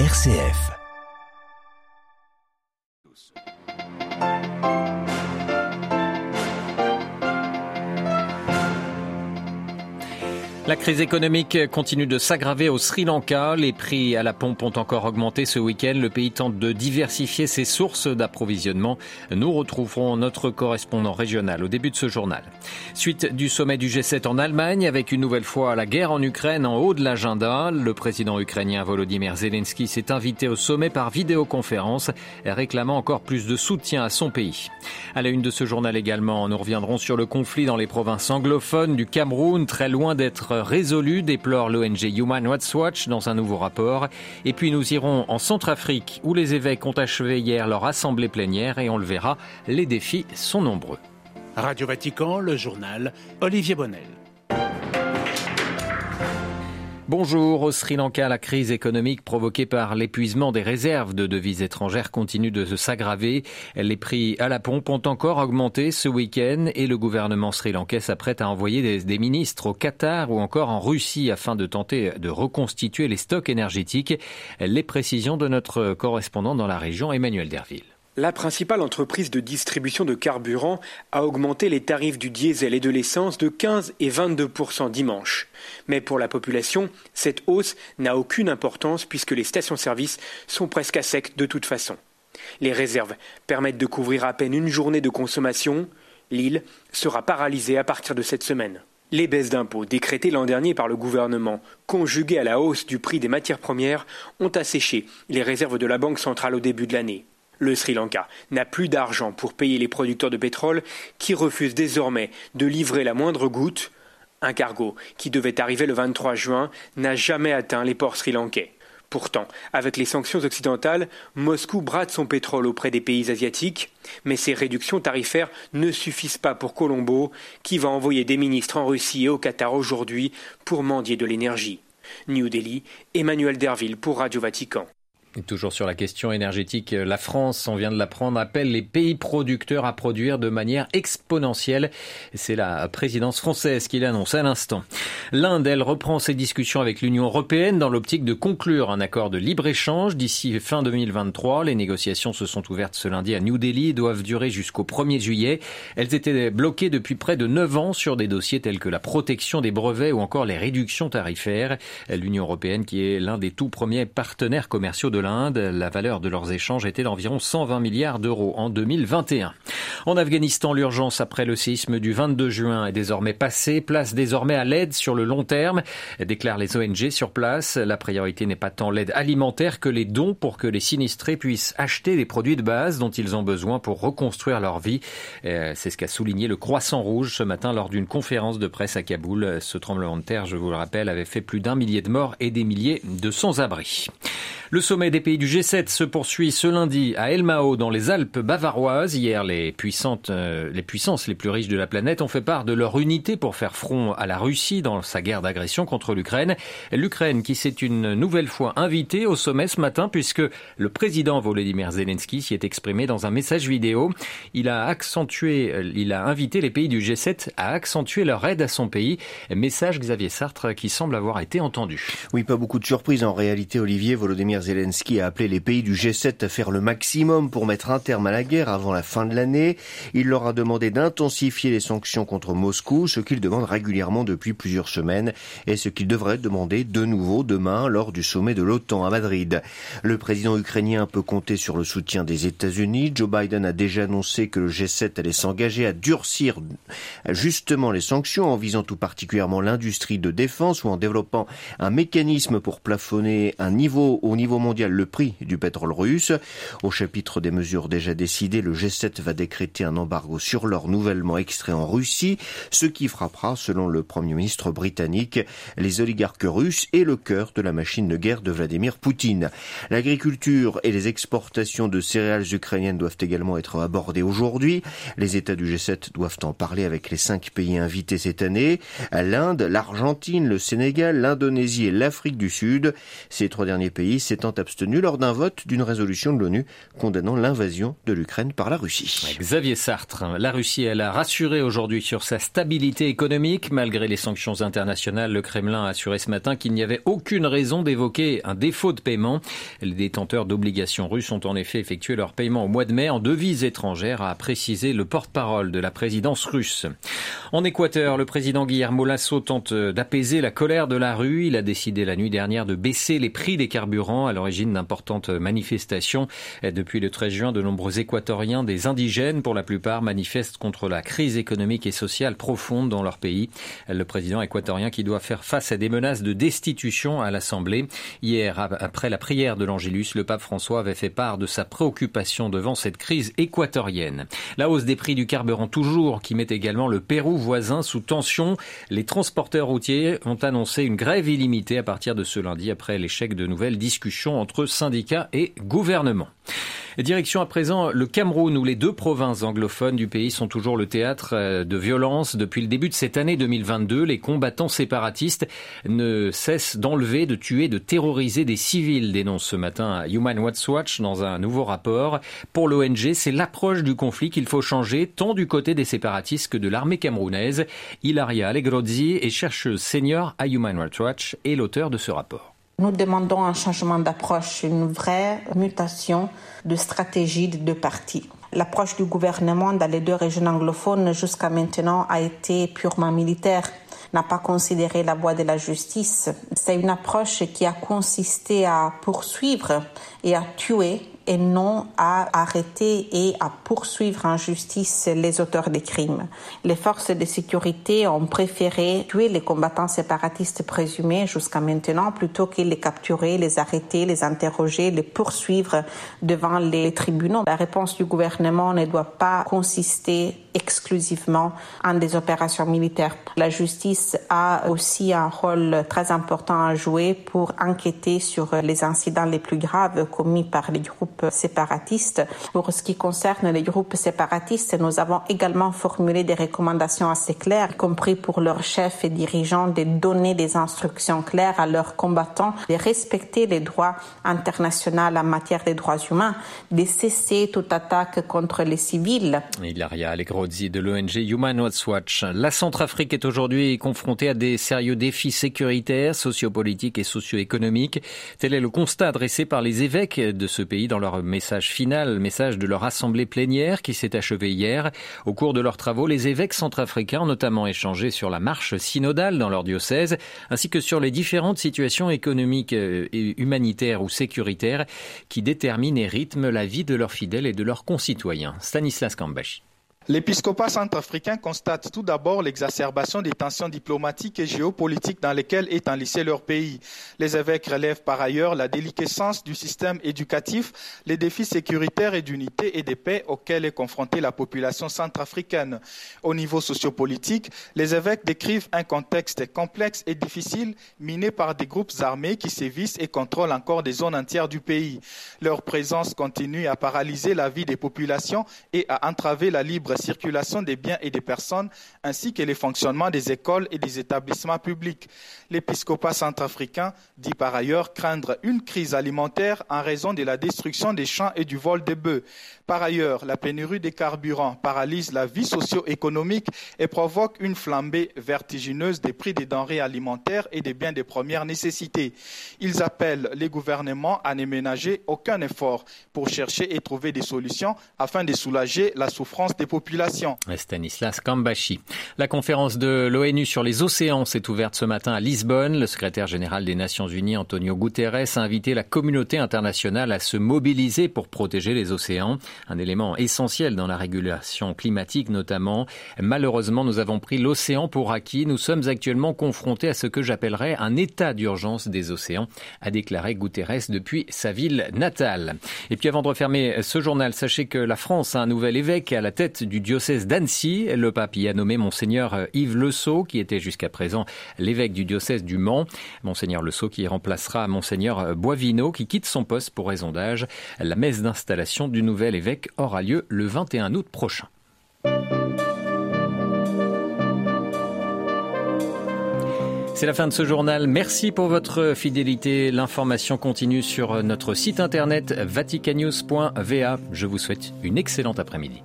RCF. La crise économique continue de s'aggraver au Sri Lanka. Les prix à la pompe ont encore augmenté ce week-end. Le pays tente de diversifier ses sources d'approvisionnement. Nous retrouverons notre correspondant régional au début de ce journal. Suite du sommet du G7 en Allemagne, avec une nouvelle fois la guerre en Ukraine en haut de l'agenda. Le président ukrainien Volodymyr Zelensky s'est invité au sommet par vidéoconférence, réclamant encore plus de soutien à son pays. À la une de ce journal également, nous reviendrons sur le conflit dans les provinces anglophones du Cameroun, très loin d'être résolu, déplore l'ONG Human Rights Watch dans un nouveau rapport. Et puis nous irons en Centrafrique où les évêques ont achevé hier leur assemblée plénière et on le verra, les défis sont nombreux. Radio Vatican, le journal, Olivier Bonnel. Bonjour. Au Sri Lanka, la crise économique provoquée par l'épuisement des réserves de devises étrangères continue de s'aggraver. Les prix à la pompe ont encore augmenté ce week-end et le gouvernement sri-lankais s'apprête à envoyer des ministres au Qatar ou encore en Russie afin de tenter de reconstituer les stocks énergétiques. Les précisions de notre correspondant dans la région, Emmanuel Derville. La principale entreprise de distribution de carburant a augmenté les tarifs du diesel et de l'essence de 15 et 22% dimanche. Mais pour la population, cette hausse n'a aucune importance puisque les stations-service sont presque à sec de toute façon. Les réserves permettent de couvrir à peine une journée de consommation. L'île sera paralysée à partir de cette semaine. Les baisses d'impôts décrétées l'an dernier par le gouvernement, conjuguées à la hausse du prix des matières premières, ont asséché les réserves de la Banque centrale au début de l'année. Le Sri Lanka n'a plus d'argent pour payer les producteurs de pétrole qui refusent désormais de livrer la moindre goutte. Un cargo qui devait arriver le 23 juin n'a jamais atteint les ports sri-lankais. Pourtant, avec les sanctions occidentales, Moscou brade son pétrole auprès des pays asiatiques. Mais ces réductions tarifaires ne suffisent pas pour Colombo, qui va envoyer des ministres en Russie et au Qatar aujourd'hui pour mendier de l'énergie. New Delhi, Emmanuel Derville pour Radio Vatican. Et toujours sur la question énergétique, la France, on vient de l'apprendre, appelle les pays producteurs à produire de manière exponentielle. C'est la présidence française qui l'annonce à l'instant. L'Inde, elle, reprend ses discussions avec l'Union européenne dans l'optique de conclure un accord de libre-échange d'ici fin 2023. Les négociations se sont ouvertes ce lundi à New Delhi et doivent durer jusqu'au 1er juillet. Elles étaient bloquées depuis près de 9 ans sur des dossiers tels que la protection des brevets ou encore les réductions tarifaires. L'Union européenne qui est l'un des tout premiers partenaires commerciaux de l'Inde. La valeur de leurs échanges était d'environ 120 milliards d'euros en 2021. En Afghanistan, l'urgence après le séisme du 22 juin est désormais passée. Place désormais à l'aide sur le long terme, déclarent les ONG sur place. La priorité n'est pas tant l'aide alimentaire que les dons pour que les sinistrés puissent acheter les produits de base dont ils ont besoin pour reconstruire leur vie. C'est ce qu'a souligné le Croissant-Rouge ce matin lors d'une conférence de presse à Kaboul. Ce tremblement de terre, je vous le rappelle, avait fait plus d'1 millier de morts et des milliers de sans-abri. Le sommet des pays du G7 se poursuit ce lundi à Elmau dans les Alpes bavaroises. Hier, les puissances les plus riches de la planète ont fait part de leur unité pour faire front à la Russie dans sa guerre d'agression contre l'Ukraine. L'Ukraine qui s'est une nouvelle fois invitée au sommet ce matin puisque le président Volodymyr Zelensky s'y est exprimé dans un message vidéo. Il a invité les pays du G7 à accentuer leur aide à son pays. Message Xavier Sartre qui semble avoir été entendu. Oui, pas beaucoup de surprises en réalité, Olivier. Volodymyr Zelensky a appelé les pays du G7 à faire le maximum pour mettre un terme à la guerre avant la fin de l'année. Il leur a demandé d'intensifier les sanctions contre Moscou, ce qu'il demande régulièrement depuis plusieurs semaines et ce qu'il devrait demander de nouveau demain lors du sommet de l'OTAN à Madrid. Le président ukrainien peut compter sur le soutien des États-Unis. Joe Biden a déjà annoncé que le G7 allait s'engager à durcir justement les sanctions en visant tout particulièrement l'industrie de défense ou en développant un mécanisme pour plafonner au niveau mondial, le prix du pétrole russe. Au chapitre des mesures déjà décidées, le G7 va décréter un embargo sur l'or nouvellement extrait en Russie, ce qui frappera, selon le Premier ministre britannique, les oligarques russes et le cœur de la machine de guerre de Vladimir Poutine. L'agriculture et les exportations de céréales ukrainiennes doivent également être abordées aujourd'hui. Les États du G7 doivent en parler avec les 5 pays invités cette année. L'Inde, l'Argentine, le Sénégal, l'Indonésie et l'Afrique du Sud. Ces 3 derniers pays, c'est s'étant abstenu lors d'un vote d'une résolution de l'ONU condamnant l'invasion de l'Ukraine par la Russie. Xavier Sartre, la Russie, elle a rassuré aujourd'hui sur sa stabilité économique. Malgré les sanctions internationales, le Kremlin a assuré ce matin qu'il n'y avait aucune raison d'évoquer un défaut de paiement. Les détenteurs d'obligations russes ont en effet effectué leur paiement au mois de mai en devises étrangères, a précisé le porte-parole de la présidence russe. En Équateur, le président Guillermo Lasso tente d'apaiser la colère de la rue. Il a décidé la nuit dernière de baisser les prix des carburants, à l'origine d'importantes manifestations. Depuis le 13 juin, de nombreux Équatoriens, des indigènes pour la plupart, manifestent contre la crise économique et sociale profonde dans leur pays. Le président équatorien qui doit faire face à des menaces de destitution à l'Assemblée. Hier, après la prière de l'Angélus, le pape François avait fait part de sa préoccupation devant cette crise équatorienne. La hausse des prix du carburant toujours, qui met également le Pérou voisin sous tension. Les transporteurs routiers ont annoncé une grève illimitée à partir de ce lundi après l'échec de nouvelles discussions entre syndicats et gouvernement. Direction à présent le Cameroun, où les deux provinces anglophones du pays sont toujours le théâtre de violences. Depuis le début de cette année 2022, les combattants séparatistes ne cessent d'enlever, de tuer, de terroriser des civils, dénonce ce matin Human Rights Watch dans un nouveau rapport. Pour l'ONG, c'est l'approche du conflit qu'il faut changer, tant du côté des séparatistes que de l'armée camerounaise. Ilaria Allegrozi est chercheuse senior à Human Rights Watch et l'auteur de ce rapport. Nous demandons un changement d'approche, une vraie mutation de stratégie des deux parties. L'approche du gouvernement dans les deux régions anglophones jusqu'à maintenant a été purement militaire, n'a pas considéré la voie de la justice. C'est une approche qui a consisté à poursuivre et à tuer et non à arrêter et à poursuivre en justice les auteurs des crimes. Les forces de sécurité ont préféré tuer les combattants séparatistes présumés jusqu'à maintenant plutôt que les capturer, les arrêter, les interroger, les poursuivre devant les tribunaux. La réponse du gouvernement ne doit pas consister exclusivement en des opérations militaires. La justice a aussi un rôle très important à jouer pour enquêter sur les incidents les plus graves commis par les groupes séparatistes. Pour ce qui concerne les groupes séparatistes, nous avons également formulé des recommandations assez claires, y compris pour leurs chefs et dirigeants, de donner des instructions claires à leurs combattants, de respecter les droits internationaux en matière des droits humains, de cesser toute attaque contre les civils. Ilaria Allegrozi de l'ONG Human Rights Watch. La Centrafrique est aujourd'hui confrontée à des sérieux défis sécuritaires, sociopolitiques et socio-économiques. Tel est le constat dressé par les évêques de ce pays dans leur message final, message de leur assemblée plénière qui s'est achevée hier. Au cours de leurs travaux, les évêques centrafricains ont notamment échangé sur la marche synodale dans leur diocèse, ainsi que sur les différentes situations économiques, humanitaires ou sécuritaires qui déterminent et rythment la vie de leurs fidèles et de leurs concitoyens. Stanislas Kambashi. L'épiscopat centrafricain constate tout d'abord l'exacerbation des tensions diplomatiques et géopolitiques dans lesquelles est enlisé leur pays. Les évêques relèvent par ailleurs la déliquescence du système éducatif, les défis sécuritaires et d'unité et de paix auxquels est confrontée la population centrafricaine. Au niveau sociopolitique, les évêques décrivent un contexte complexe et difficile, miné par des groupes armés qui sévissent et contrôlent encore des zones entières du pays. Leur présence continue à paralyser la vie des populations et à entraver la libre circulation des biens et des personnes, ainsi que les fonctionnements des écoles et des établissements publics. L'épiscopat centrafricain dit par ailleurs craindre une crise alimentaire en raison de la destruction des champs et du vol des bœufs. Par ailleurs, la pénurie des carburants paralyse la vie socio-économique et provoque une flambée vertigineuse des prix des denrées alimentaires et des biens de première nécessité. Ils appellent les gouvernements à ne ménager aucun effort pour chercher et trouver des solutions afin de soulager la souffrance des populations. Stanislas Kambashi. La conférence de l'ONU sur les océans s'est ouverte ce matin à Lisbonne. Le secrétaire général des Nations Unies, Antonio Guterres, a invité la communauté internationale à se mobiliser pour protéger les océans, un élément essentiel dans la régulation climatique notamment. Malheureusement, nous avons pris l'océan pour acquis. Nous sommes actuellement confrontés à ce que j'appellerais un état d'urgence des océans, a déclaré Guterres depuis sa ville natale. Et puis avant de refermer ce journal, sachez que la France a un nouvel évêque à la tête du diocèse d'Annecy. Le pape y a nommé Monseigneur Yves Le Saout, qui était jusqu'à présent l'évêque du diocèse du Mans. Monseigneur Le Saout qui remplacera Monseigneur Boivinot, qui quitte son poste pour raison d'âge. La messe d'installation du nouvel évêque aura lieu le 21 août prochain. C'est la fin de ce journal. Merci pour votre fidélité. L'information continue sur notre site internet vaticannews.va. Je vous souhaite une excellente après-midi.